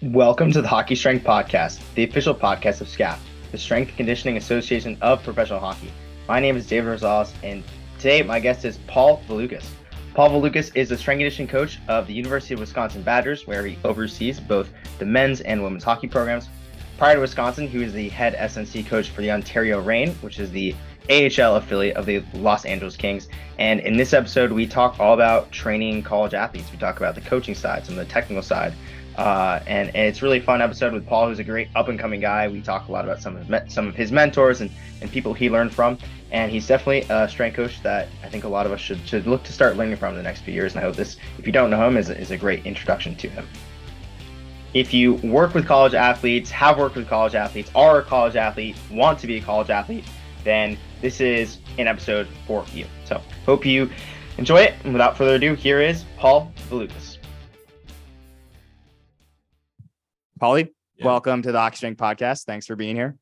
Welcome to the Hockey Strength Podcast, the official podcast of SCAPH, the Strength and Conditioning Association of Professional Hockey. My name is David Rosales, and today my guest is Paul Valukas. Paul Valukas is the strength and conditioning coach of the University of Wisconsin Badgers, where he oversees both the men's and women's hockey programs. Prior to Wisconsin, he was the head SNC coach for the Ontario Reign, which is the AHL affiliate of the Los Angeles Kings. And in this episode, we talk all about training college athletes. We talk about the coaching side, some of the technical side. And it's really a fun episode with Paul, who's a great up-and-coming guy. We talk a lot about some of his mentors and people he learned from. And he's definitely a strength coach that I think a lot of us should look to start learning from in the next few years. And I hope this, if you don't know him, is a great introduction to him. If you work with college athletes, have worked with college athletes, are a college athlete, want to be a college athlete, then this is an episode for you. So hope you enjoy it. And without further ado, here is Paul Valukas. Paulie, yeah. Welcome to the Hockey Strength Podcast. Thanks for being here.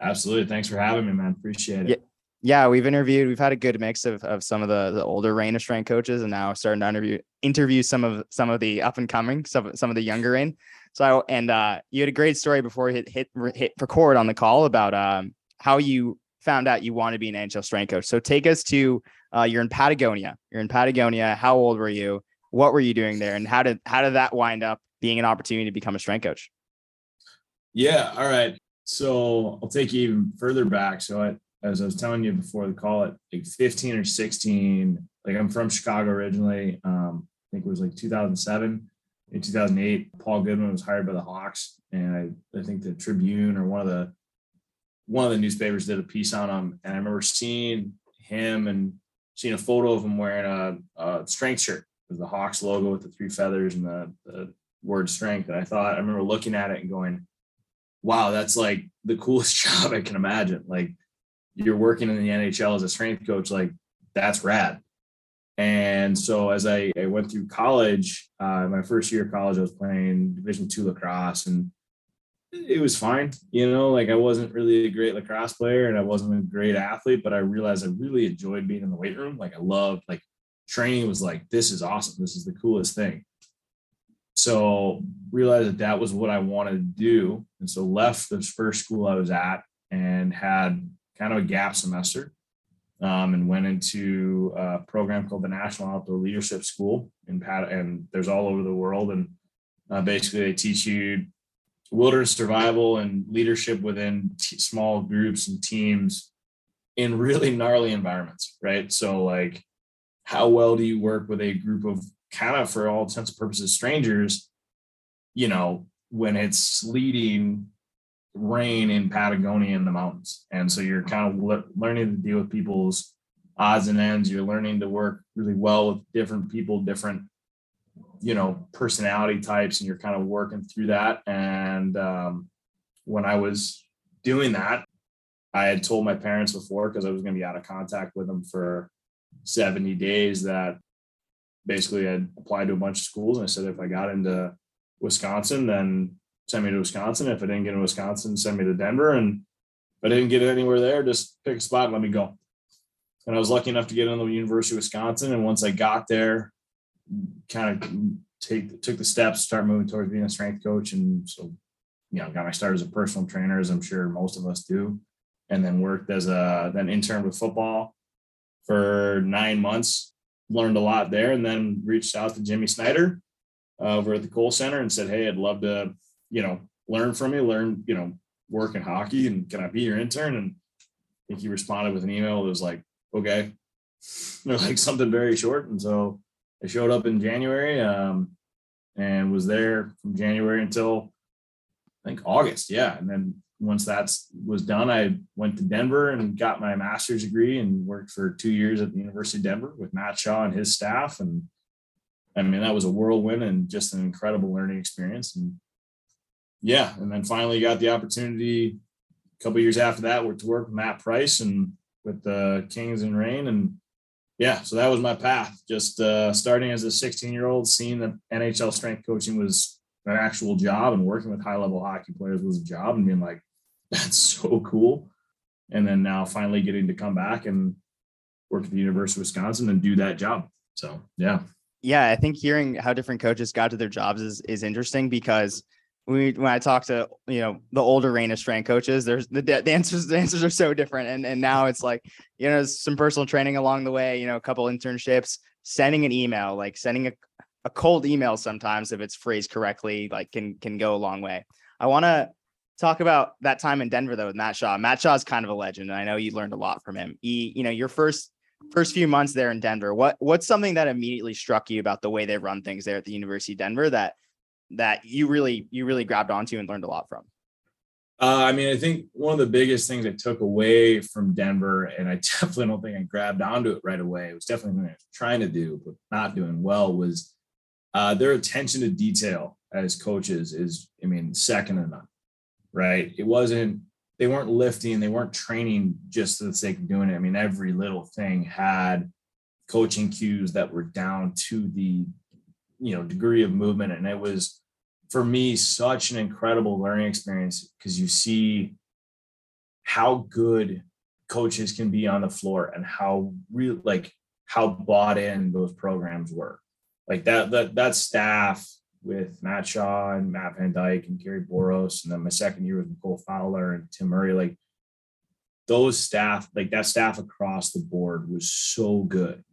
Absolutely. Thanks for having me, man. Appreciate it. Yeah, we've had a good mix of some of the older reign of strength coaches, and now starting to interview some of the up and coming, some of the younger reign. So, and you had a great story before we hit record on the call about how you found out you want to be an NHL strength coach. So take us to, you're in Patagonia. How old were you? What were you doing there? And how did that wind up being an opportunity to become a strength coach? Yeah. All right. So I'll take you even further back. So as I was telling you before the call, at like 15 or 16, like I'm from Chicago originally. I think it was like 2007. In 2008, Paul Goodman was hired by the Hawks. And I think the Tribune or one of the newspapers did a piece on him. And I remember seeing a photo of him wearing a strength shirt with the Hawks logo with the three feathers and the word strength. And I remember looking at it and going, wow, that's like the coolest job I can imagine. Like, you're working in the NHL as a strength coach, like that's rad. And so as I went through college, my first year of college, I was playing Division II lacrosse, and it was fine. You know, like I wasn't really a great lacrosse player and I wasn't a great athlete, but I realized I really enjoyed being in the weight room. Like I loved, like training was like, this is awesome. This is the coolest thing. So realized that was what I wanted to do. And so left the first school I was at and had kind of a gap semester, and went into a program called the National Outdoor Leadership School in Patagonia, and there's all over the world. And basically they teach you wilderness survival and leadership within small groups and teams in really gnarly environments, right? So like, how well do you work with a group of kind of, for all intents and purposes, strangers, you know, when it's sleeting rain in Patagonia in the mountains. And so you're kind of learning to deal with people's odds and ends. You're learning to work really well with different people, different, you know, personality types, and you're kind of working through that. And when I was doing that, I had told my parents before, because I was going to be out of contact with them for 70 days, that basically I applied to a bunch of schools. And I said, if I got into Wisconsin, then send me to Wisconsin. If I didn't get into Wisconsin, send me to Denver. And if I didn't get anywhere there, just pick a spot and let me go. And I was lucky enough to get into the University of Wisconsin. And once I got there, kind of took the steps, start moving towards being a strength coach. And so, you know, got my start as a personal trainer, as I'm sure most of us do. And then worked as then interned with football for 9 months, learned a lot there, and then reached out to Jimmy Snyder over at the Kohl Center and said, hey, I'd love to, you know, learn from you, work in hockey, and can I be your intern? And I think he responded with an email that was like, okay, like something very short. And so I showed up in January, and was there from January until I think August. Yeah. And then once that was done, I went to Denver and got my master's degree and worked for 2 years at the University of Denver with Matt Shaw and his staff. And I mean, that was a whirlwind and just an incredible learning experience. And yeah, and then finally got the opportunity a couple of years after that to work with Matt Price and with the Kings and Reign. And yeah, so that was my path, just starting as a 16-year-old, seeing that NHL strength coaching was an actual job and working with high-level hockey players was a job, and being like, that's so cool. And then now finally getting to come back and work at the University of Wisconsin and do that job. So, yeah. Yeah, I think hearing how different coaches got to their jobs is interesting, because when I talk to, you know, the older reign of strength coaches, there's the answers are so different. And now it's like, you know, some personal training along the way, you know, a couple internships, sending an email, like sending a cold email sometimes, if it's phrased correctly, like can go a long way. I want to talk about that time in Denver though, with Matt Shaw. Matt Shaw is kind of a legend, and I know you learned a lot from him. You know, your first few months there in Denver, what's something that immediately struck you about the way they run things there at the University of Denver that you really grabbed onto and learned a lot from? I mean, I think one of the biggest things I took away from Denver, and I definitely don't think I grabbed onto it right away, it was definitely something I was trying to do, but not doing well, was their attention to detail as coaches is, I mean, second to none, right? They weren't lifting, they weren't training just for the sake of doing it. I mean, every little thing had coaching cues that were down to the, you know, degree of movement. And it was, for me, such an incredible learning experience, because you see how good coaches can be on the floor and how bought in those programs were. Like that staff with Matt Shaw and Matt Van Dyke and Gary Boros, and then my second year with Nicole Fowler and Tim Murray, like those staff, like that staff across the board was so good.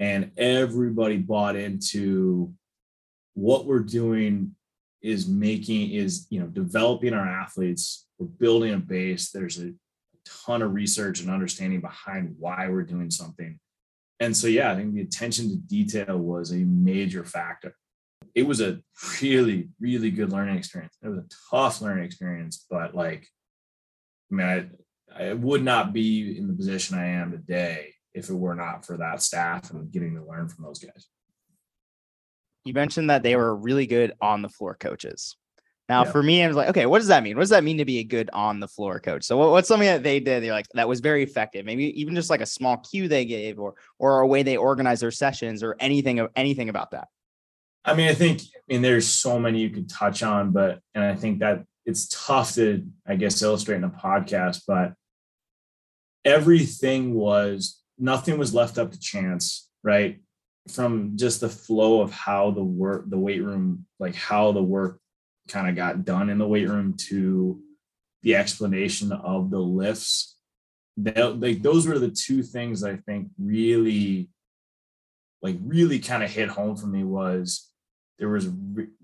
And everybody bought into what we're doing is developing our athletes. We're building a base. There's a ton of research and understanding behind why we're doing something. And so, yeah, I think the attention to detail was a major factor. It was a really, really good learning experience. It was a tough learning experience, but like, I mean, I would not be in the position I am today if it were not for that staff and getting to learn from those guys. You mentioned that they were really good on the floor coaches. Now, yeah. For me, I was like, okay, what does that mean? What does that mean to be a good on the floor coach? So what's something that they did? They're like, that was very effective. Maybe even just like a small cue they gave, or a way they organized their sessions, or anything about that. I mean, I think there's so many you could touch on, and I think that it's tough to, I guess, illustrate in a podcast, but nothing was left up to chance, right? From just the flow of how the work kind of got done in the weight room, to the explanation of the lifts. Those were the two things I think really kind of hit home for me.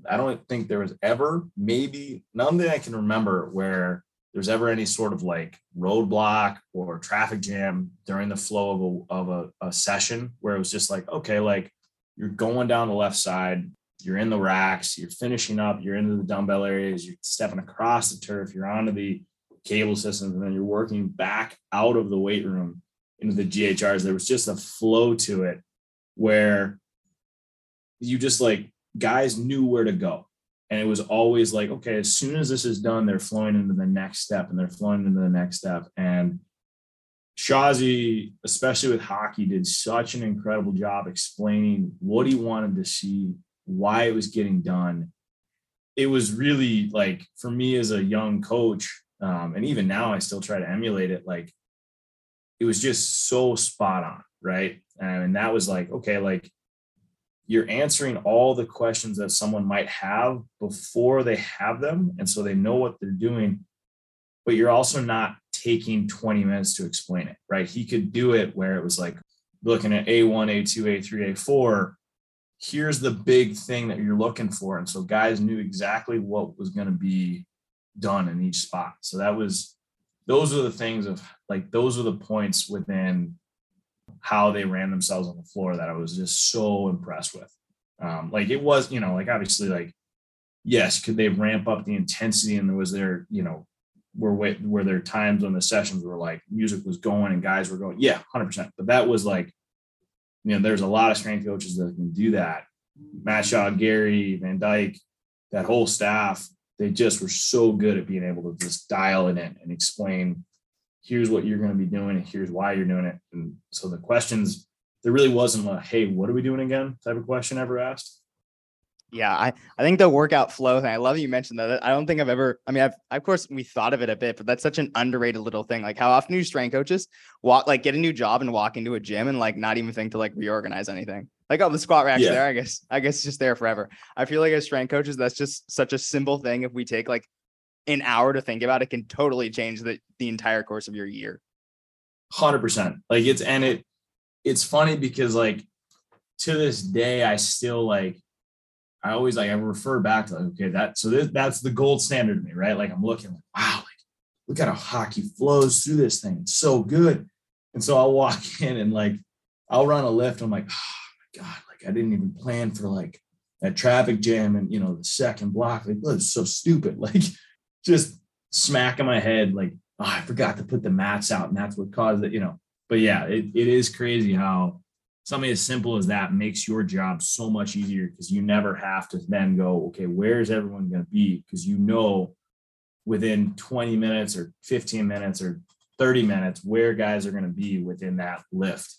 I don't think there was ever, maybe none that I can remember, where there's ever any sort of like roadblock or traffic jam during the flow of a session, where it was just like, okay, like you're going down the left side, you're in the racks, you're finishing up, you're into the dumbbell areas, you're stepping across the turf, you're onto the cable systems, and then you're working back out of the weight room into the GHRs. There was just a flow to it where you just like, guys knew where to go. And it was always like, okay, as soon as this is done, they're flowing into the next step, and they're flowing into the next step. And Shazi, especially with hockey, did such an incredible job explaining what he wanted to see, why it was getting done. It was really like, for me as a young coach, and even now I still try to emulate it, like it was just so spot on, right? And that was like, okay, like you're answering all the questions that someone might have before they have them. And so they know what they're doing, but you're also not taking 20 minutes to explain it, right? He could do it where it was like looking at A1, A2, A3, A4, here's the big thing that you're looking for. And so guys knew exactly what was going to be done in each spot. So those are the things of like, those are the points within how they ran themselves on the floor that I was just so impressed with. Like it was, you know, like obviously like, yes, could they ramp up the intensity? And there was their, you know, were there times when the sessions were like music was going and guys were going, yeah, 100%. But that was like, you know, there's a lot of strength coaches that can do that. Matt Shaw, Gary, Van Dyke, that whole staff, they just were so good at being able to just dial it in and explain, here's what you're going to be doing and here's why you're doing it. And so the questions, there really wasn't a, hey, what are we doing again type of question ever asked. Yeah. I think the workout flow thing, I love you mentioned that. I don't think I've ever, of course we thought of it a bit, but that's such an underrated little thing. Like how often do strength coaches get a new job and walk into a gym and like not even think to like reorganize anything? Like, oh, the squat rack's there. I guess it's just there forever. I feel like as strength coaches, that's just such a simple thing. If we take like an hour to think about it, can totally change the entire course of your year. 100%. Like it's funny because like to this day, I still like, I always like, I refer back to like, okay, that's the gold standard to me, right? Like I'm looking like, wow, like look at how hockey flows through this thing. It's so good. And so I'll walk in and like, I'll run a lift. I'm like, oh my God, like I didn't even plan for like that traffic jam and, you know, the second block, like, it's so stupid. Like just smack in my head. Like, oh, I forgot to put the mats out and that's what caused it, you know, but yeah, it is crazy how something as simple as that makes your job so much easier because you never have to then go, okay, where's everyone going to be? Because you know within 20 minutes or 15 minutes or 30 minutes where guys are going to be within that lift.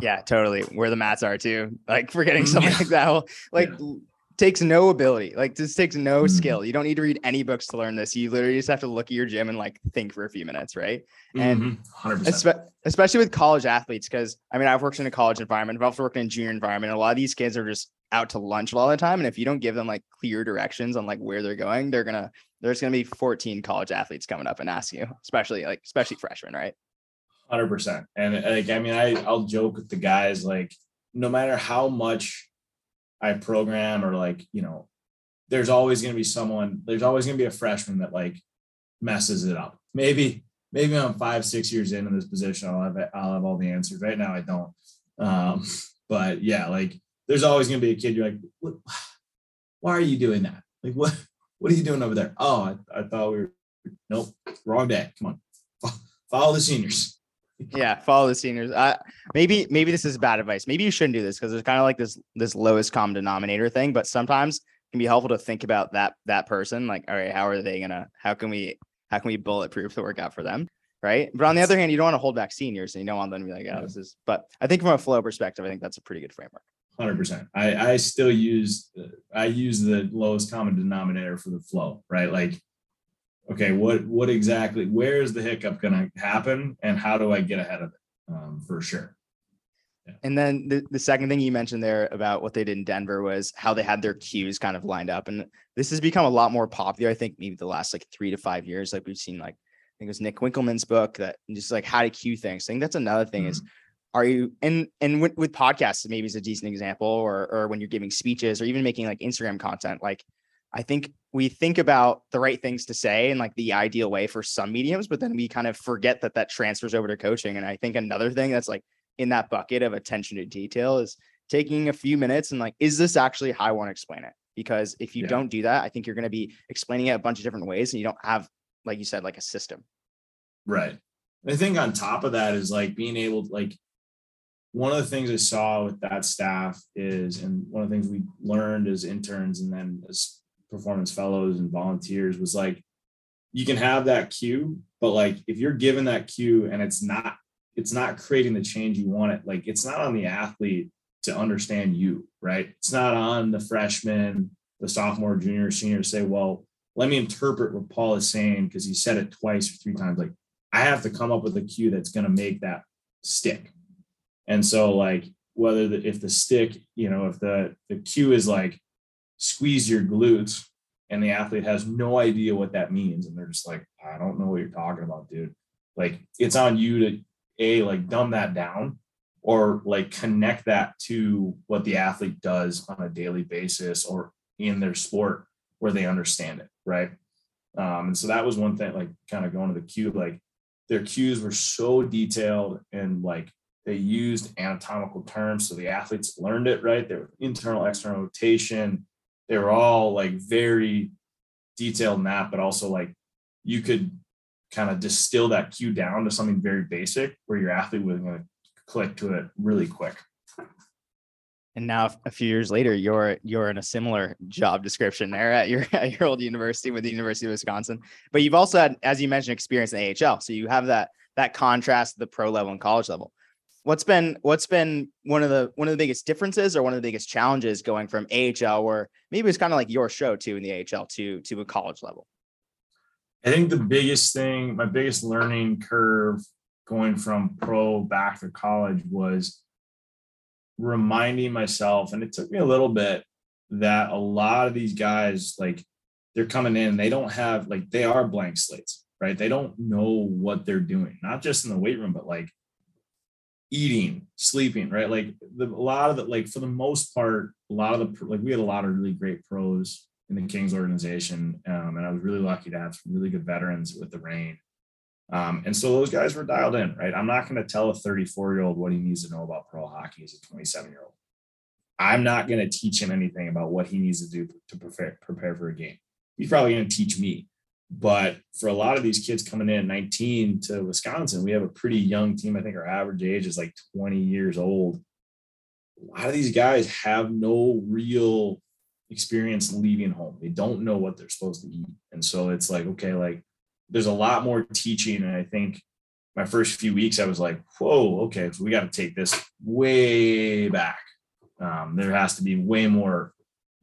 Yeah, totally. Where the mats are too. Like forgetting something like that. Like takes no ability. Like this takes no skill. You don't need to read any books to learn this. You literally just have to look at your gym and like think for a few minutes, right? And 100%. Especially with college athletes, because I mean, I've worked in a college environment. I've also worked in a junior environment. A lot of these kids are just out to lunch a lot of the time. And if you don't give them like clear directions on like where they're going, there's going to be 14 college athletes coming up and ask you, especially freshmen, right? 100%. And like, I mean, I'll joke with the guys, like no matter how much I program or like, you know, there's always going to be a freshman that like messes it up. Maybe I'm 5-6 years into this position. I'll have all the answers. Right now I don't. But yeah, like there's always going to be a kid. You're like, what, why are you doing that? Like, what are you doing over there? Oh, I thought nope, wrong day. Come on. Follow the seniors. Yeah, follow the seniors. Maybe this is bad advice. Maybe you shouldn't do this because there's kind of like this lowest common denominator thing. But sometimes it can be helpful to think about that person. Like, all right, how can we bulletproof the workout for them, right? But on the other hand, you don't want to hold back seniors, and you don't want them to be like, oh, this is. But I think from a flow perspective, I think that's a pretty good framework. 100%. I still use the lowest common denominator for the flow, right? Like, okay, what exactly, where is the hiccup going to happen and how do I get ahead of it? For sure. Yeah. And then the second thing you mentioned there about what they did in Denver was how they had their cues kind of lined up. And this has become a lot more popular. I think maybe the last like 3 to 5 years, like we've seen, like, I think it was Nick Winkelman's book that just like how to cue things. I think that's another thing is, are you, and with podcasts, maybe it's a decent example, or when you're giving speeches or even making like Instagram content, like, I think we think about the right things to say and like the ideal way for some mediums, but then we kind of forget that transfers over to coaching. And I think another thing that's like in that bucket of attention to detail is taking a few minutes and like, is this actually how I want to explain it? Because if you don't do that, I think you're going to be explaining it a bunch of different ways and you don't have, like you said, like a system. Right. I think on top of that is like being able to like, one of the things I saw with that staff is, and one of the things we learned as interns and then as performance fellows and volunteers was like, you can have that cue, but like if you're given that cue and it's not creating the change you want it, like it's not on the athlete to understand you, right? It's not on the freshman, the sophomore, junior, senior to say, well, let me interpret what Paul is saying because he said it twice or three times. Like I have to come up with a cue that's going to make that stick. And so like whether if the stick, you know, if the cue is like squeeze your glutes and the athlete has no idea what that means. And they're just like, I don't know what you're talking about, dude. Like it's on you to like dumb that down or like connect that to what the athlete does on a daily basis or in their sport where they understand it. Right. And so that was one thing, like kind of going to the cue, like their cues were so detailed and like they used anatomical terms. So the athletes learned it, right? Their internal, external rotation. They were all like very detailed map, but also like you could kind of distill that cue down to something very basic where your athlete was going to click to it really quick. And now a few years later, you're in a similar job description there at your old university with the University of Wisconsin, but you've also had, as you mentioned, experience in AHL. So you have that contrast, the pro level and college level. What's been one of the biggest differences or one of the biggest challenges going from AHL, where maybe it's kind of like your show too in the AHL to a college level? I think my biggest learning curve going from pro back to college was reminding myself, and it took me a little bit, that a lot of these guys, like, they're coming in, they don't have, like, they are blank slates, right? They don't know what they're doing, not just in the weight room, but like eating, sleeping, right? Like a lot of the, like, for the most part, a lot of the, like, we had a lot of really great pros in the Kings organization. And I was really lucky to have some really good veterans with the Reign. And so those guys were dialed in, right? I'm not going to tell a 34-year-old what he needs to know about pro hockey as a 27-year-old. I'm not going to teach him anything about what he needs to do to prepare for a game. He's probably going to teach me. But for a lot of these kids coming in 19 to Wisconsin, we have a pretty young team. I think our average age is like 20 years old. A lot of these guys have no real experience leaving home. They don't know what they're supposed to eat. And so it's like, okay, like there's a lot more teaching. And I think my first few weeks, I was like, whoa, okay, so we got to take this way back. There has to be way more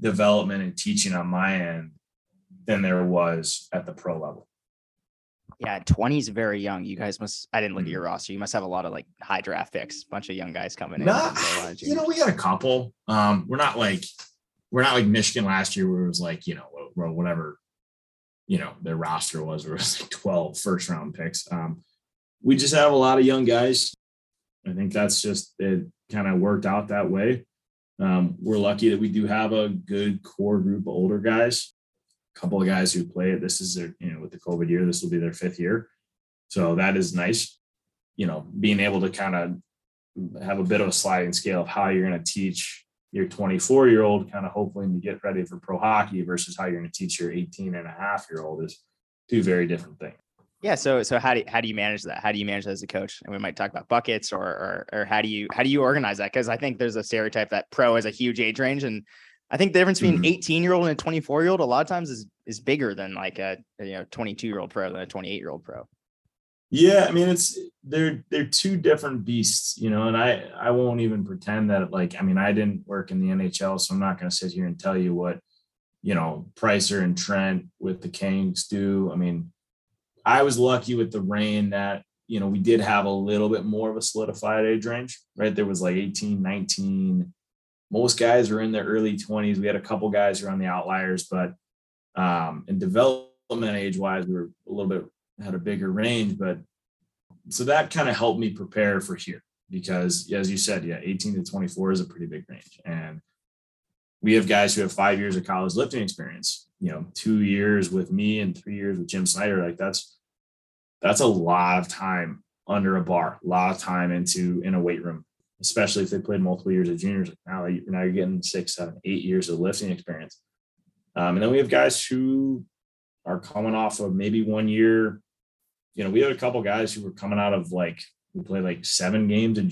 development and teaching on my end than there was at the pro level. Yeah, 20 is very young. You guys must, I didn't look at your roster. You must have a lot of like high draft picks, bunch of young guys coming in. You know, we got a couple. We're not like Michigan last year where it was like, you know, whatever, you know, their roster was, where it was like 12 first round picks. We just have a lot of young guys. I think that's just, it kind of worked out that way. We're lucky that we do have a good core group of older guys. Couple of guys who play it. This is their, you know, with the COVID year, this will be their fifth year. So that is nice, you know, being able to kind of have a bit of a sliding scale of how you're going to teach your 24-year-old kind of hoping to get ready for pro hockey versus how you're going to teach your 18-and-a-half-year-old is two very different things. Yeah. So how do you manage that? How do you manage that as a coach? And we might talk about buckets or how do you organize that? Cause I think there's a stereotype that pro has a huge age range, and I think the difference between an 18-year-old and a 24-year-old a lot of times is bigger than like a, you know, 22-year-old pro than a 28-year-old pro. Yeah, I mean, it's they're two different beasts, you know, and I won't even pretend that, like, I mean, I didn't work in the NHL, so I'm not going to sit here and tell you what, you know, Pricer and Trent with the Kings do. I mean, I was lucky with the Reign that, you know, we did have a little bit more of a solidified age range, right? There was like 18, 19. Most guys are in their early 20s. We had a couple guys who are on the outliers, but in development age-wise, we were a little bit, had a bigger range. But so that kind of helped me prepare for here because, as you said, yeah, 18 to 24 is a pretty big range. And we have guys who have 5 years of college lifting experience, you know, 2 years with me and 3 years with Jim Snyder. Like that's a lot of time under a bar, a lot of time in a weight room, especially if they played multiple years of juniors. Now you're getting 6, 7, 8 years of lifting experience. And then we have guys who are coming off of maybe 1 year. You know, we had a couple guys who were coming out of like, we played like 7 games in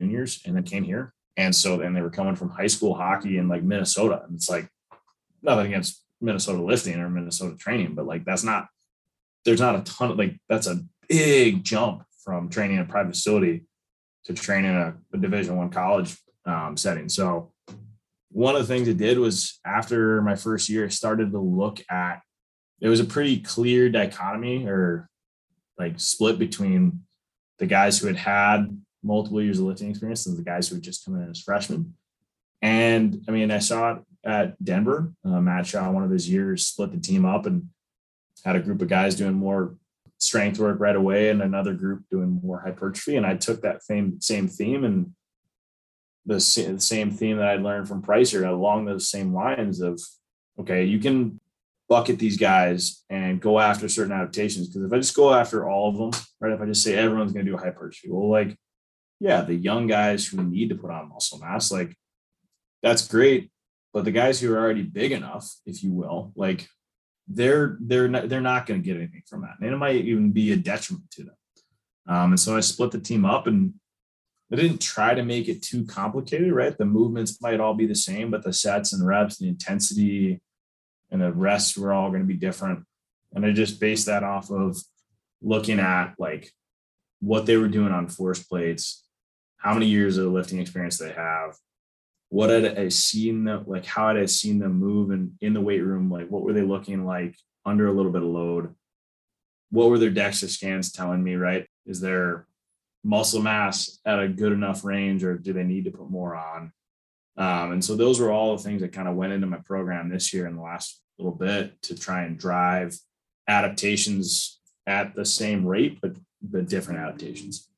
juniors and then came here. And so then they were coming from high school hockey in like Minnesota. And it's like, nothing against Minnesota lifting or Minnesota training, but like, there's not a ton of like, that's a big jump from training in a private facility to train in a Division I college setting. So one of the things I did was after my first year, I started to look at, it was a pretty clear dichotomy or like split between the guys who had had multiple years of lifting experience and the guys who had just come in as freshmen. And I mean, I saw it at Denver. Matt Shaw, one of his years, split the team up and had a group of guys doing more strength work right away and another group doing more hypertrophy. And I took that same theme and the same theme that I learned from Pricer along those same lines of, okay, you can bucket these guys and go after certain adaptations. Cause if I just go after all of them, right? If I just say everyone's going to do hypertrophy, well, like, yeah, the young guys who need to put on muscle mass, like that's great. But the guys who are already big enough, if you will, like, they're not going to get anything from that. And it might even be a detriment to them. And so I split the team up and I didn't try to make it too complicated, right? The movements might all be the same, but the sets and reps and the intensity and the rests were all going to be different. And I just based that off of looking at like what they were doing on force plates, how many years of lifting experience they have, what had I seen them, like how had I seen them move and in the weight room, like what were they looking like under a little bit of load? What were their DEXA scans telling me, right? Is there muscle mass at a good enough range, or do they need to put more on? And so those were all the things that kind of went into my program this year and the last little bit to try and drive adaptations at the same rate, but different adaptations.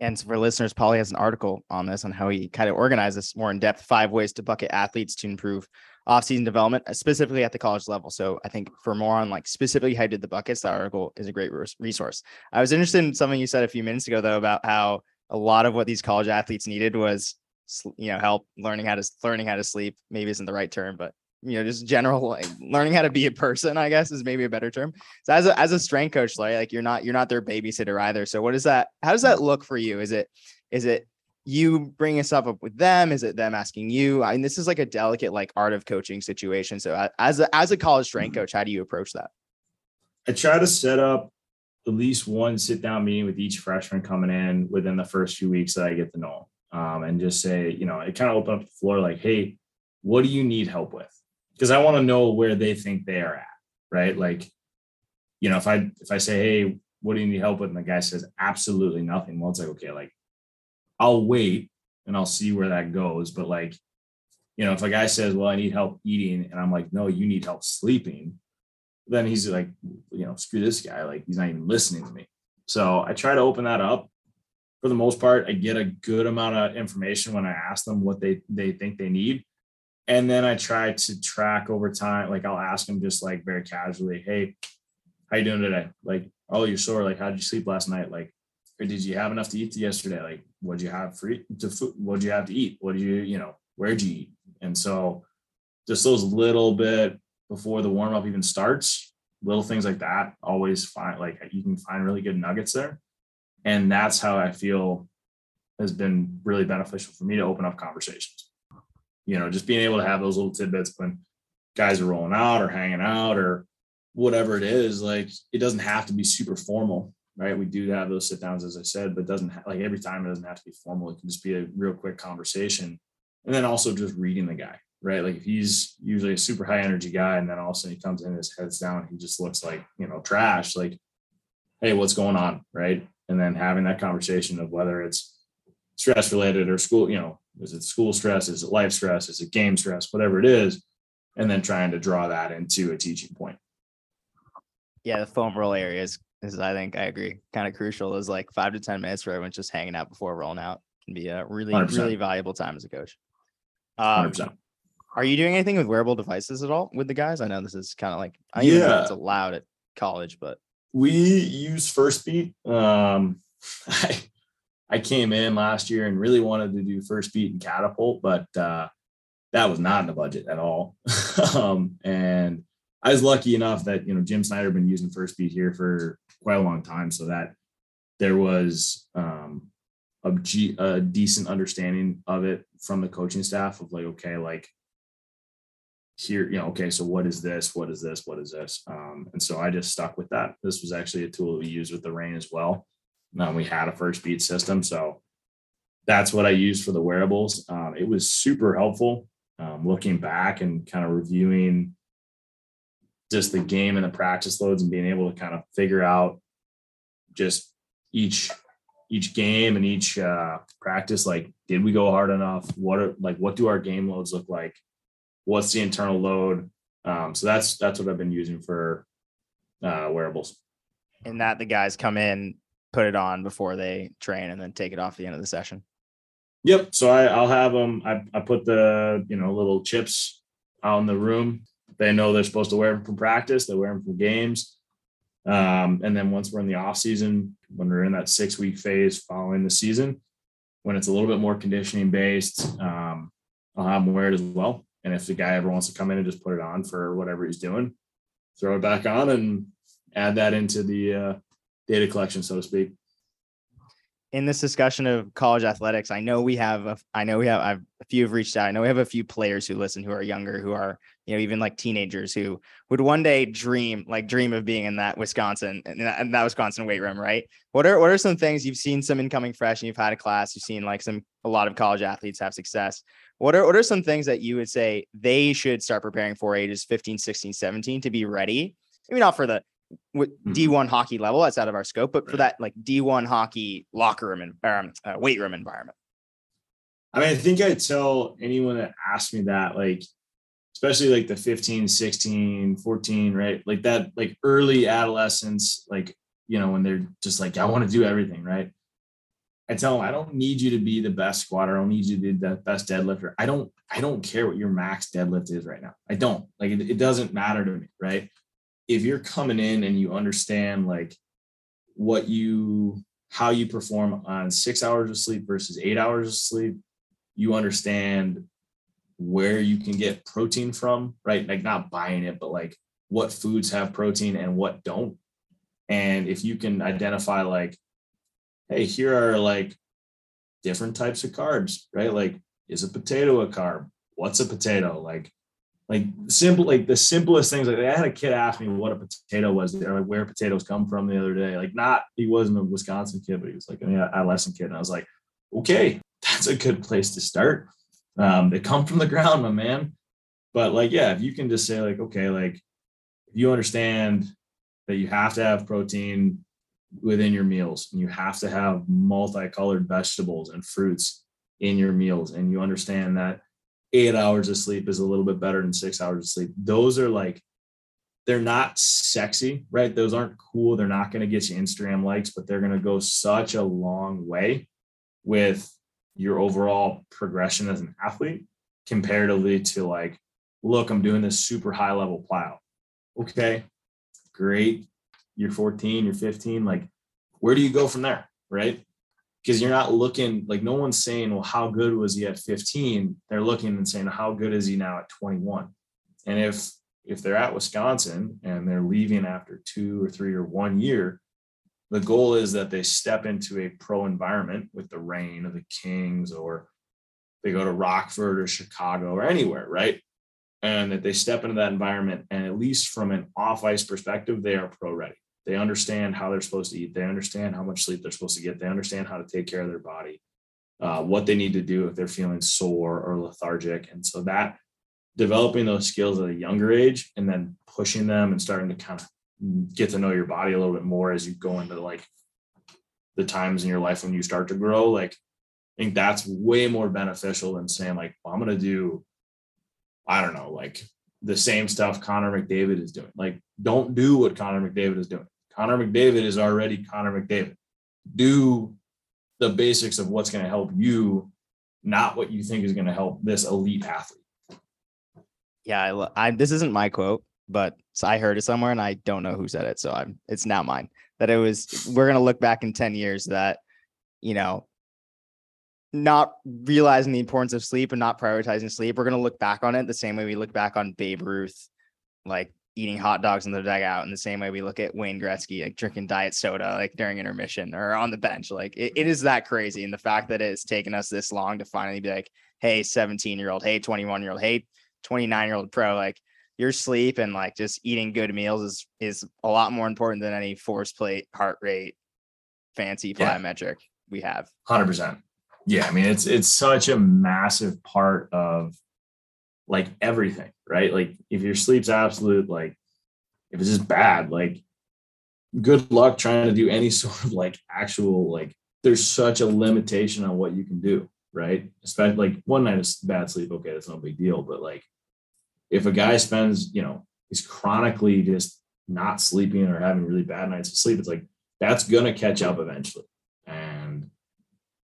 And for listeners, Paulie has an article on this, on how he kind of organized this more in depth, 5 ways to bucket athletes to improve off-season development, specifically at the college level. So I think for more on like specifically how you did the buckets, that article is a great resource. I was interested in something you said a few minutes ago, though, about how a lot of what these college athletes needed was, you know, help learning how to sleep. Maybe isn't the right term, but, you know, just general, like, learning how to be a person, I guess, is maybe a better term. So as a strength coach, like you're not their babysitter either. So what is that? How does that look for you? Is it you bringing stuff up with them? Is it them asking you? I mean, this is like a delicate, like, art of coaching situation. So as a college strength coach, how do you approach that? I try to set up at least one sit down meeting with each freshman coming in within the first few weeks that I get to know them, and just say, you know, it kind of opened up the floor, like, hey, what do you need help with? Because I want to know where they think they are at, right? Like, you know, if I say, hey, what do you need help with? And the guy says, absolutely nothing. Well, it's like, okay, like, I'll wait and I'll see where that goes. But, like, you know, if a guy says, well, I need help eating, and I'm like, no, you need help sleeping, then he's like, you know, screw this guy. Like, he's not even listening to me. So I try to open that up. For the most part, I get a good amount of information when I ask them what they think they need. And then I try to track over time. Like, I'll ask them just like very casually, hey, how you doing today? Like, oh, you're sore. Like, how did you sleep last night? Like, or did you have enough to eat yesterday? Like, what'd you have what'd you have to eat? What do you, you know, where'd you eat? And so just those little bit before the warm up even starts, little things like that always find, like, you can find really good nuggets there. And that's how I feel has been really beneficial for me to open up conversations. You know, just being able to have those little tidbits when guys are rolling out or hanging out or whatever it is. Like, it doesn't have to be super formal, right? We do have those sit downs, as I said, but doesn't like every time it doesn't have to be formal. It can just be a real quick conversation. And then also just reading the guy, right? Like, if he's usually a super high energy guy, and then all of a sudden he comes in, his head's down, he just looks like, you know, trash. Like, hey, what's going on, right? And then having that conversation of whether it's stress related or school, you know, is it school stress? Is it life stress? Is it game stress? Whatever it is. And then trying to draw that into a teaching point. Yeah. The foam roll area is I think I agree, kind of crucial. Is like 5 to 10 minutes where everyone's just hanging out before rolling out. It can be a really, 100%. Really valuable time as a coach. 100%. Are you doing anything with wearable devices at all with the guys? I know this is kind of like, I don't know if it's allowed at college, but we use Firstbeat. I came in last year and really wanted to do Firstbeat and Catapult, but that was not in the budget at all. And I was lucky enough that, you know, Jim Snyder had been using Firstbeat here for quite a long time, so that there was a decent understanding of it from the coaching staff of like, okay, like here, you know, okay, so what is this? What is this? What is this? And so I just stuck with that. This was actually a tool that we used with the Reign as well. We had a Firstbeat system, so that's what I used for the wearables. It was super helpful. Looking back and kind of reviewing just the game and the practice loads and being able to kind of figure out just each game and each practice, like, did we go hard enough? What do our game loads look like? What's the internal load? So that's what I've been using for wearables. And that the guys come in, put it on before they train, and then take it off at the end of the session. Yep. So I'll have them. I put the, you know, little chips out in the room. They know they're supposed to wear them from practice. They wear them from games. And then once we're in the off season, when we're in that 6-week phase following the season, when it's a little bit more conditioning based, I'll have them wear it as well. And if the guy ever wants to come in and just put it on for whatever he's doing, throw it back on and add that into the, data collection, so to speak. In this discussion of college athletics, I know we have a few players who listen, who are younger, who are, you know, even like teenagers who would one day dream of being in that Wisconsin and that Wisconsin weight room, right? What are some things you've seen, some incoming freshmen, you've had a class, you've seen like a lot of college athletes have success. What are some things that you would say they should start preparing for ages 15, 16, 17 to be ready? Maybe not for the with D1 hockey level, that's out of our scope, but for that like D1 hockey locker room and weight room environment. I mean, I think I tell anyone that asks me that, like, especially like the 15, 16, 14, right? Like that, like early adolescence, like, you know, when they're just like, I want to do everything, right? I tell them, I don't need you to be the best squatter. I don't need you to be the best deadlifter. I don't care what your max deadlift is right now. I don't, like, it doesn't matter to me, right? If you're coming in and you understand like how you perform on 6 hours of sleep versus 8 hours of sleep, you understand where you can get protein from, right? Like not buying it, but like what foods have protein and what don't. And if you can identify like, hey, here are like different types of carbs, right? Like, is a potato a carb? What's a potato? Like simple, like the simplest things. Like I had a kid ask me what a potato was, or like where potatoes come from the other day. Like he wasn't a Wisconsin kid, but he was like an adolescent kid. And I was like, okay, that's a good place to start. They come from the ground, my man. But like, yeah, if you can just say like, okay, like you understand that you have to have protein within your meals and you have to have multicolored vegetables and fruits in your meals. And you understand that 8 hours of sleep is a little bit better than 6 hours of sleep. Those are like, they're not sexy, right? Those aren't cool. They're not going to get you Instagram likes, but they're going to go such a long way with your overall progression as an athlete comparatively to like, look, I'm doing this super high level plow. Okay, great. You're 14, you're 15. Like, where do you go from there? Right? Because you're not looking, like no one's saying, well, how good was he at 15? They're looking and saying, how good is he now at 21? And if they're at Wisconsin and they're leaving after 2 or 3 or 1 year, the goal is that they step into a pro environment with the Reign or the Kings, or they go to Rockford or Chicago or anywhere, right? And that they step into that environment, and at least from an off-ice perspective, they are pro ready. They understand how they're supposed to eat. They understand how much sleep they're supposed to get. They understand how to take care of their body, what they need to do if they're feeling sore or lethargic. And so that developing those skills at a younger age and then pushing them and starting to kind of get to know your body a little bit more as you go into like the times in your life when you start to grow, like I think that's way more beneficial than saying like, well, I'm going to do, I don't know, like the same stuff Connor McDavid is doing. Like, don't do what Connor McDavid is doing. Connor McDavid is already Connor McDavid. Do the basics of what's going to help you, not what you think is going to help this elite athlete. Yeah, this isn't my quote, but I heard it somewhere and I don't know who said it. So it's now mine. That it was, we're going to look back in 10 years that, you know, not realizing the importance of sleep and not prioritizing sleep. We're going to look back on it the same way we look back on Babe Ruth, like, eating hot dogs in the dugout in the same way we look at Wayne Gretzky, like drinking diet soda, like during intermission or on the bench. Like it is that crazy. And the fact that it's taken us this long to finally be like, hey, 17-year-old, hey, 21-year-old, hey, 29-year-old pro, like your sleep and like just eating good meals is a lot more important than any force plate, heart rate, fancy plyometric metric we have. 100%. Yeah. I mean, it's such a massive part of like everything, right? Like if your sleep's absolute, like if it's just bad, like good luck trying to do any sort of like actual, like there's such a limitation on what you can do, right? Especially like one night of bad sleep, okay, that's no big deal. But like if a guy spends, you know, he's chronically just not sleeping or having really bad nights of sleep, it's like that's gonna catch up eventually. And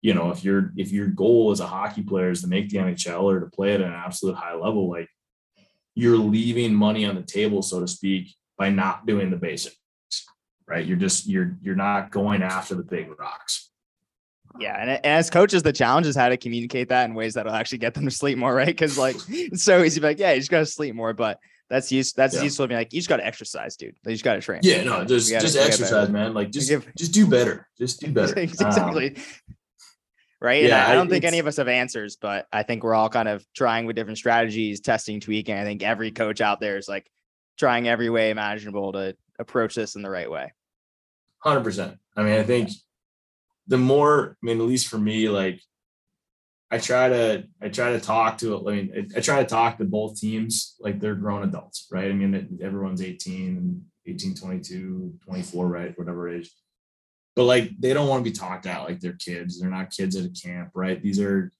you know, if your goal as a hockey player is to make the NHL or to play at an absolute high level, like you're leaving money on the table, so to speak, by not doing the basics, right? You're not going after the big rocks. Yeah. And as coaches, the challenge is how to communicate that in ways that'll actually get them to sleep more, right? Because like it's so easy to be like, yeah, you just gotta sleep more, but that's useful to be like, you just gotta exercise, dude. You just gotta train. Yeah, no, just exercise, man. Like just do better. Just do better. Exactly. Right. Yeah, and I don't think any of us have answers, but I think we're all kind of trying with different strategies, testing, tweaking. I think every coach out there is like trying every way imaginable to approach this in the right way. 100%. I mean, I think the more, I mean, at least for me, like I try to talk to both teams like they're grown adults, right? I mean, everyone's 18, 18, 22, 24, right? Whatever age. But like, they don't want to be talked at like they're kids. They're not kids at a camp, right? These are,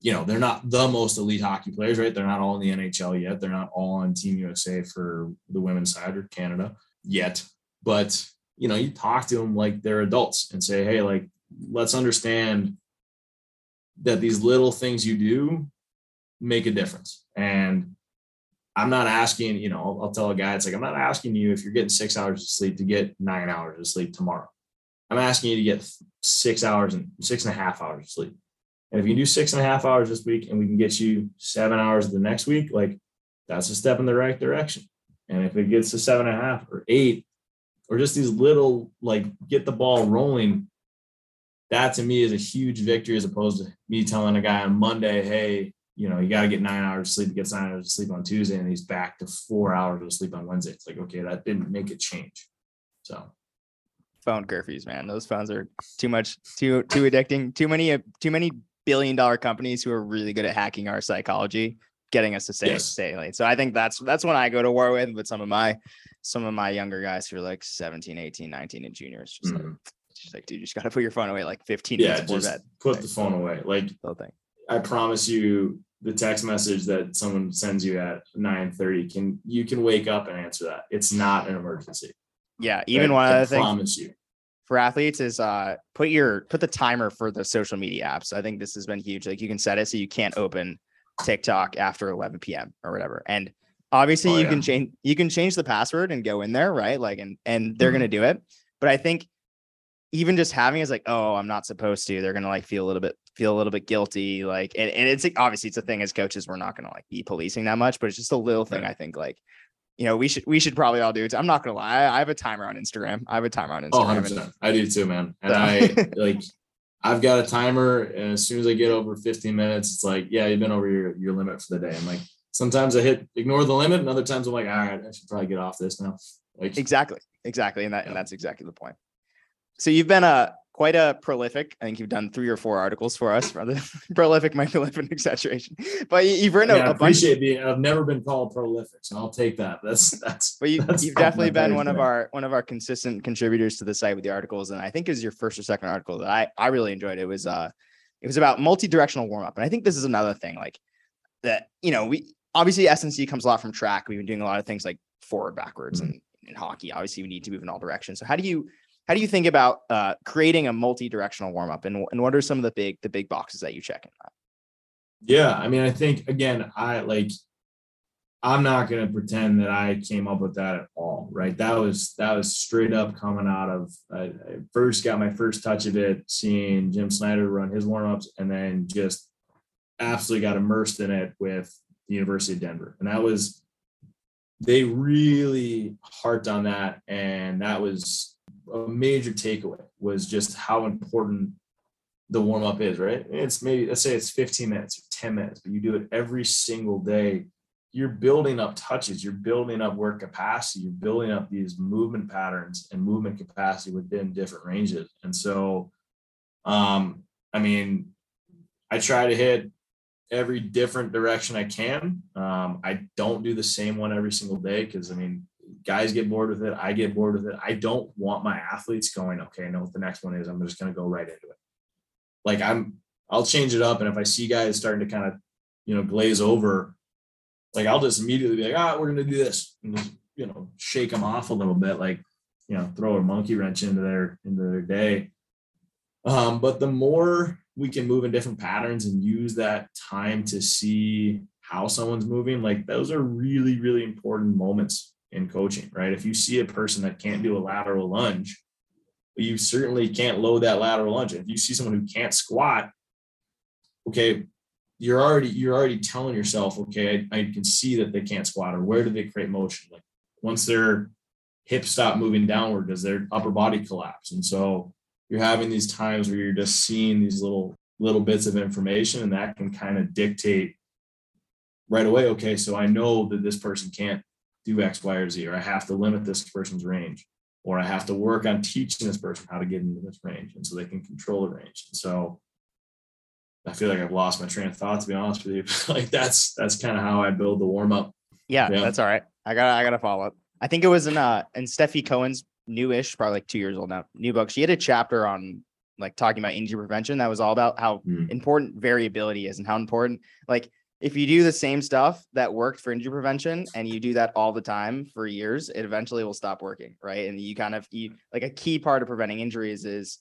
you know, they're not the most elite hockey players, right? They're not all in the NHL yet. They're not all on Team USA for the women's side or Canada yet. But, you know, you talk to them like they're adults and say, hey, like, let's understand that these little things you do make a difference. And I'm not asking, you know, I'll tell a guy, it's like, I'm not asking you if you're getting 6 hours of sleep to get 9 hours of sleep tomorrow. I'm asking you to get 6 hours and 6.5 hours of sleep. And if you do 6.5 hours this week and we can get you 7 hours the next week, like that's a step in the right direction. And if it gets to 7.5 or 8 or just these little, like get the ball rolling, that to me is a huge victory as opposed to me telling a guy on Monday, hey, you know, you got to get 9 hours of sleep. He gets 9 hours of sleep on Tuesday and he's back to 4 hours of sleep on Wednesday. It's like, okay, that didn't make a change. So. Phone curfews, man. Those phones are too much, too addicting. Too many billion-dollar companies who are really good at hacking our psychology, getting us to stay late. So I think that's when I go to war with some of my younger guys who are like 17, 18, 19 and juniors. Just mm-hmm. Like, dude, you just got to put your phone away like 15 minutes before bed. Put the phone away. Like, I promise you the text message that someone sends you at 9:30, you can wake up and answer that. It's not an emergency. Yeah. Even one other thing I promise you for athletes is put the timer for the social media apps. I think this has been huge. Like you can set it so you can't open TikTok after 11 p.m. or whatever. And obviously you can change the password and go in there, right? Like, and they're mm-hmm. going to do it. But I think even just having is like, oh, I'm not supposed to, they're going to like feel a little bit guilty. Like, and it's like, obviously it's a thing as coaches, we're not going to like be policing that much, but it's just a little thing. Right. I think like, you know, we should probably all do it. I'm not going to lie. I have a timer on Instagram. Oh, 100%. I do too, man. And I've got a timer. And as soon as I get over 15 minutes, it's like, yeah, you've been over your limit for the day. And like, sometimes I ignore the limit. And other times I'm like, all right, I should probably get off this now. Like, exactly. And that's exactly the point. So you've been quite a prolific. I think you've done 3 or 4 articles for us. Rather prolific might be an exaggeration, but you've written a bunch. I've never been called prolific, so I'll take that. That's. But you've definitely been one of our consistent contributors to the site with the articles, and I think it was your first or second article that I really enjoyed. It was about multi-directional warm up, and I think this is another thing like that. You know, we obviously SNC comes a lot from track. We've been doing a lot of things like forward, backwards, mm-hmm. and in hockey, obviously we need to move in all directions. So how do you think about creating a multi-directional warm-up, and what are some of the big boxes that you check in on? Yeah, I mean, I think again, I'm not going to pretend that I came up with that at all, right? That was straight up coming out of. I first got my first touch of it, seeing Jim Snyder run his warm-ups, and then just absolutely got immersed in it with the University of Denver, and that was they really harped on that, and that was. A major takeaway was just how important the warm-up is, right? It's maybe, let's say it's 15 minutes or 10 minutes, but you do it every single day. You're building up touches, you're building up work capacity, you're building up these movement patterns and movement capacity within different ranges. And so, I mean, I try to hit every different direction I can. I don't do the same one every single day because, I mean, guys get bored with it. I get bored with it. I don't want my athletes going, okay, I know what the next one is. I'm just going to go right into it. Like I'll change it up. And if I see guys starting to kind of, you know, glaze over, like I'll just immediately be like, we're going to do this and just, you know, shake them off a little bit, like, you know, throw a monkey wrench into their day. But the more we can move in different patterns and use that time to see how someone's moving, like those are really, really important moments in coaching, right? If you see a person that can't do a lateral lunge, you certainly can't load that lateral lunge. If you see someone who can't squat, okay, you're already telling yourself, okay, I can see that they can't squat, or where do they create motion? Like once their hips stop moving downward, does their upper body collapse? And so you're having these times where you're just seeing these little bits of information, and that can kind of dictate right away, okay, so I know that this person can't do X, Y, or Z, or I have to limit this person's range, or I have to work on teaching this person how to get into this range. And so they can control the range. And so I feel like I've lost my train of thought, to be honest with you. Like that's kind of how I build the warm up. Yeah, that's all right. I gotta follow up. I think it was in Steffi Cohen's newish, probably like 2 years old now, new book. She had a chapter on like talking about injury prevention that was all about how important variability is and how important, like, if you do the same stuff that worked for injury prevention and you do that all the time for years, it eventually will stop working, right? And you kind of like a key part of preventing injuries is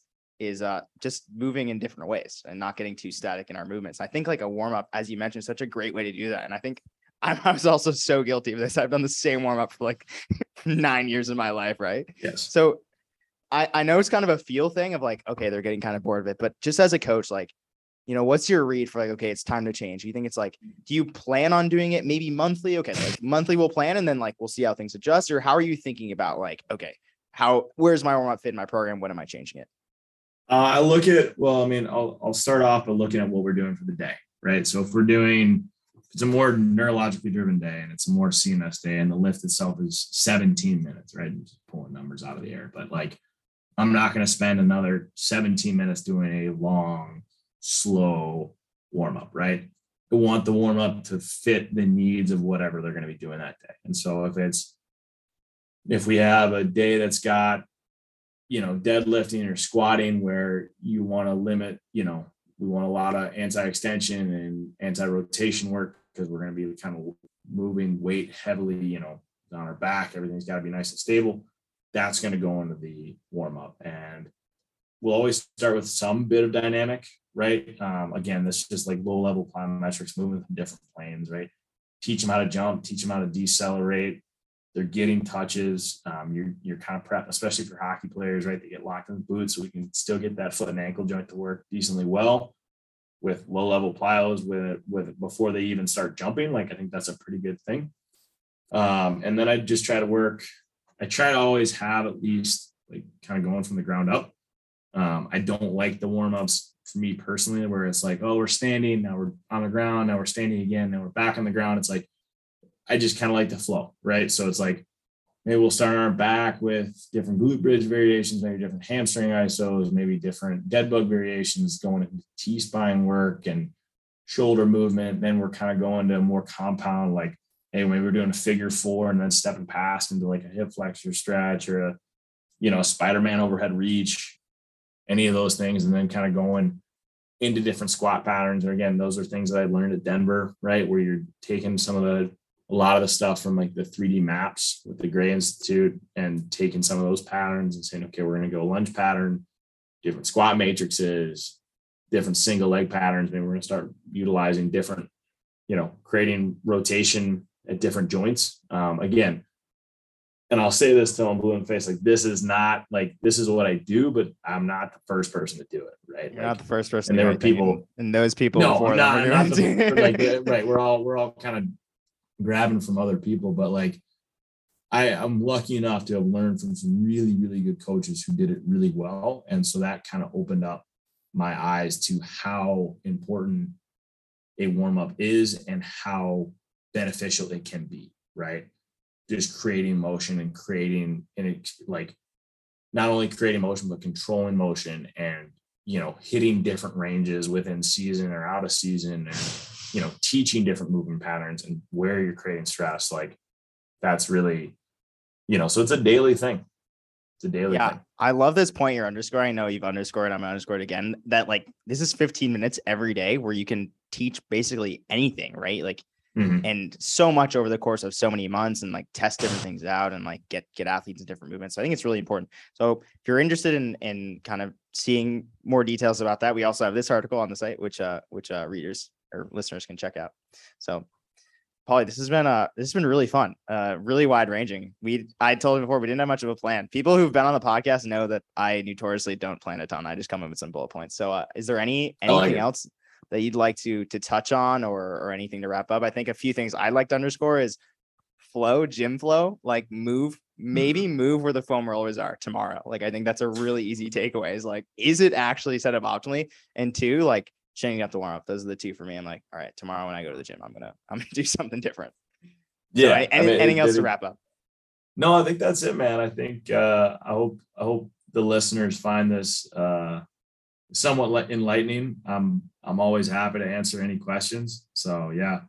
just moving in different ways and not getting too static in our movements. I think like a warm up, as you mentioned, is such a great way to do that. And I think I was also so guilty of this. I've done the same warm up for like 9 years of my life, right? Yes. So I know it's kind of a feel thing of like, okay, they're getting kind of bored of it, but just as a coach, like, you know, what's your read for like, okay, it's time to change? You think it's like, do you plan on doing it maybe monthly? Okay, like monthly we'll plan and then like we'll see how things adjust. Or how are you thinking about like, okay, where's my warm up fit in my program? When am I changing it? I look at, well, I mean, I'll start off by looking at what we're doing for the day, right? So if it's a more neurologically driven day and it's a more CMS day and the lift itself is 17 minutes, right? I'm just pulling numbers out of the air, but like, I'm not going to spend another 17 minutes doing a long, slow warm up, right? I want the warm up to fit the needs of whatever they're going to be doing that day. And so if we have a day that's got, you know, deadlifting or squatting where you want to limit, you know, we want a lot of anti-extension and anti-rotation work because we're going to be kind of moving weight heavily, you know, on our back, everything's got to be nice and stable. That's going to go into the warm up, and we'll always start with some bit of dynamic, right? Again, this is just like low level plyometrics, moving from different planes, right? Teach them how to jump, teach them how to decelerate. They're getting touches. You're kind of prepped, especially for hockey players, right? They get locked in the boots, so we can still get that foot and ankle joint to work decently well with low level plyos with before they even start jumping. Like, I think that's a pretty good thing. And then I try to always have at least like kind of going from the ground up. I don't like the warm-ups for me personally, where it's like, oh, we're standing, now we're on the ground, now we're standing again, now we're back on the ground. It's like, I just kind of like the flow, right? So it's like, maybe we'll start on our back with different glute bridge variations, maybe different hamstring ISOs, maybe different dead bug variations, going into T-spine work and shoulder movement. Then we're kind of going to more compound, like, hey, maybe we're doing a figure four and then stepping past into like a hip flexor stretch or a, you know, a Spider-Man overhead reach, any of those things, and then kind of going into different squat patterns. And again, those are things that I learned at Denver, right? Where you're taking a lot of the stuff from like the 3D maps with the Gray Institute and taking some of those patterns and saying, okay, we're going to go lunge pattern, different squat matrices, different single leg patterns. Maybe we're going to start utilizing different, you know, creating rotation at different joints. Again, and I'll say this till I'm blue in the face, like, this is what I do, but I'm not the first person to do it, right? You're not the first person. And there were people, and those people. No, not the, like, right. We're all kind of grabbing from other people, but like, I'm lucky enough to have learned from some really, really good coaches who did it really well, and so that kind of opened up my eyes to how important a warm up is and how beneficial it can be, right? Just creating motion and not only creating motion, but controlling motion and, you know, hitting different ranges within season or out of season and, you know, teaching different movement patterns and where you're creating stress. Like, that's really, you know, so it's a daily thing. It's a daily thing. I love this point you're underscoring. I know you've underscored, I'm underscored again, that like, this is 15 minutes every day where you can teach basically anything, right? Like, mm-hmm. And so much over the course of so many months, and like test different things out and like get athletes in different movements. So I think it's really important. So if you're interested in kind of seeing more details about that, we also have this article on the site, which readers or listeners can check out. So Paulie, this has been really fun, really wide ranging. I told you before, we didn't have much of a plan. People who've been on the podcast know that I notoriously don't plan a ton. I just come up with some bullet points. So is there anything else that you'd like to touch on or anything to wrap up? I think a few things I'd like to underscore is flow, gym flow, like move where the foam rollers are tomorrow. Like, I think that's a really easy takeaway, is like, is it actually set up optimally? And two, like changing up the warm up. Those are the two for me. I'm like, all right, tomorrow when I go to the gym, I'm gonna do something different. Yeah. So, anything else to wrap up? No, I think that's it, man. I think, I hope the listeners find this, somewhat enlightening. I'm always happy to answer any questions. So yeah,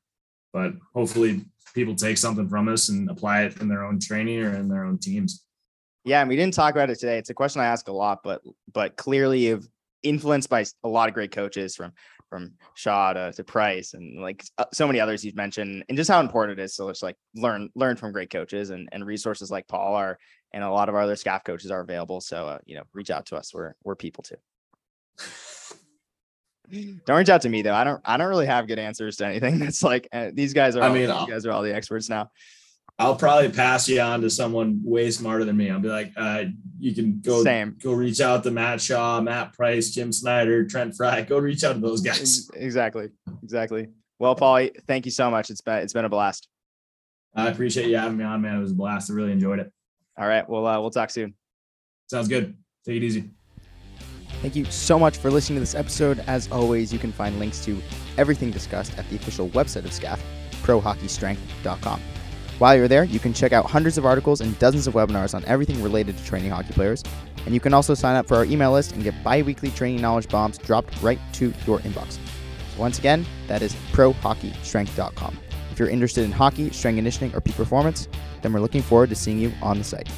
but hopefully people take something from us and apply it in their own training or in their own teams. Yeah. And we didn't talk about it today. It's a question I ask a lot, but clearly you've influenced by a lot of great coaches from Shaw to Price and like so many others you've mentioned, and just how important it is to just like learn from great coaches, and resources like Paul are, and a lot of our other SCAPH coaches are available. So, reach out to us. We're people too. Don't reach out to me though. I don't really have good answers to anything. That's like, these guys are all the experts now. I'll probably pass you on to someone way smarter than me. I'll be like, you can go reach out to Matt Shaw, Matt Price, Jim Snyder, Trent Fry. Go reach out to those guys. Exactly. Well, Paul, thank you so much. It's been a blast. I appreciate you having me on, man. It was a blast. I really enjoyed it. All right. Well, we'll talk soon. Sounds good. Take it easy. Thank you so much for listening to this episode. As always, you can find links to everything discussed at the official website of SCAPH, ProHockeyStrength.com. While you're there, you can check out hundreds of articles and dozens of webinars on everything related to training hockey players. And you can also sign up for our email list and get bi-weekly training knowledge bombs dropped right to your inbox. So once again, that is ProHockeyStrength.com. If you're interested in hockey, strength conditioning, or peak performance, then we're looking forward to seeing you on the site.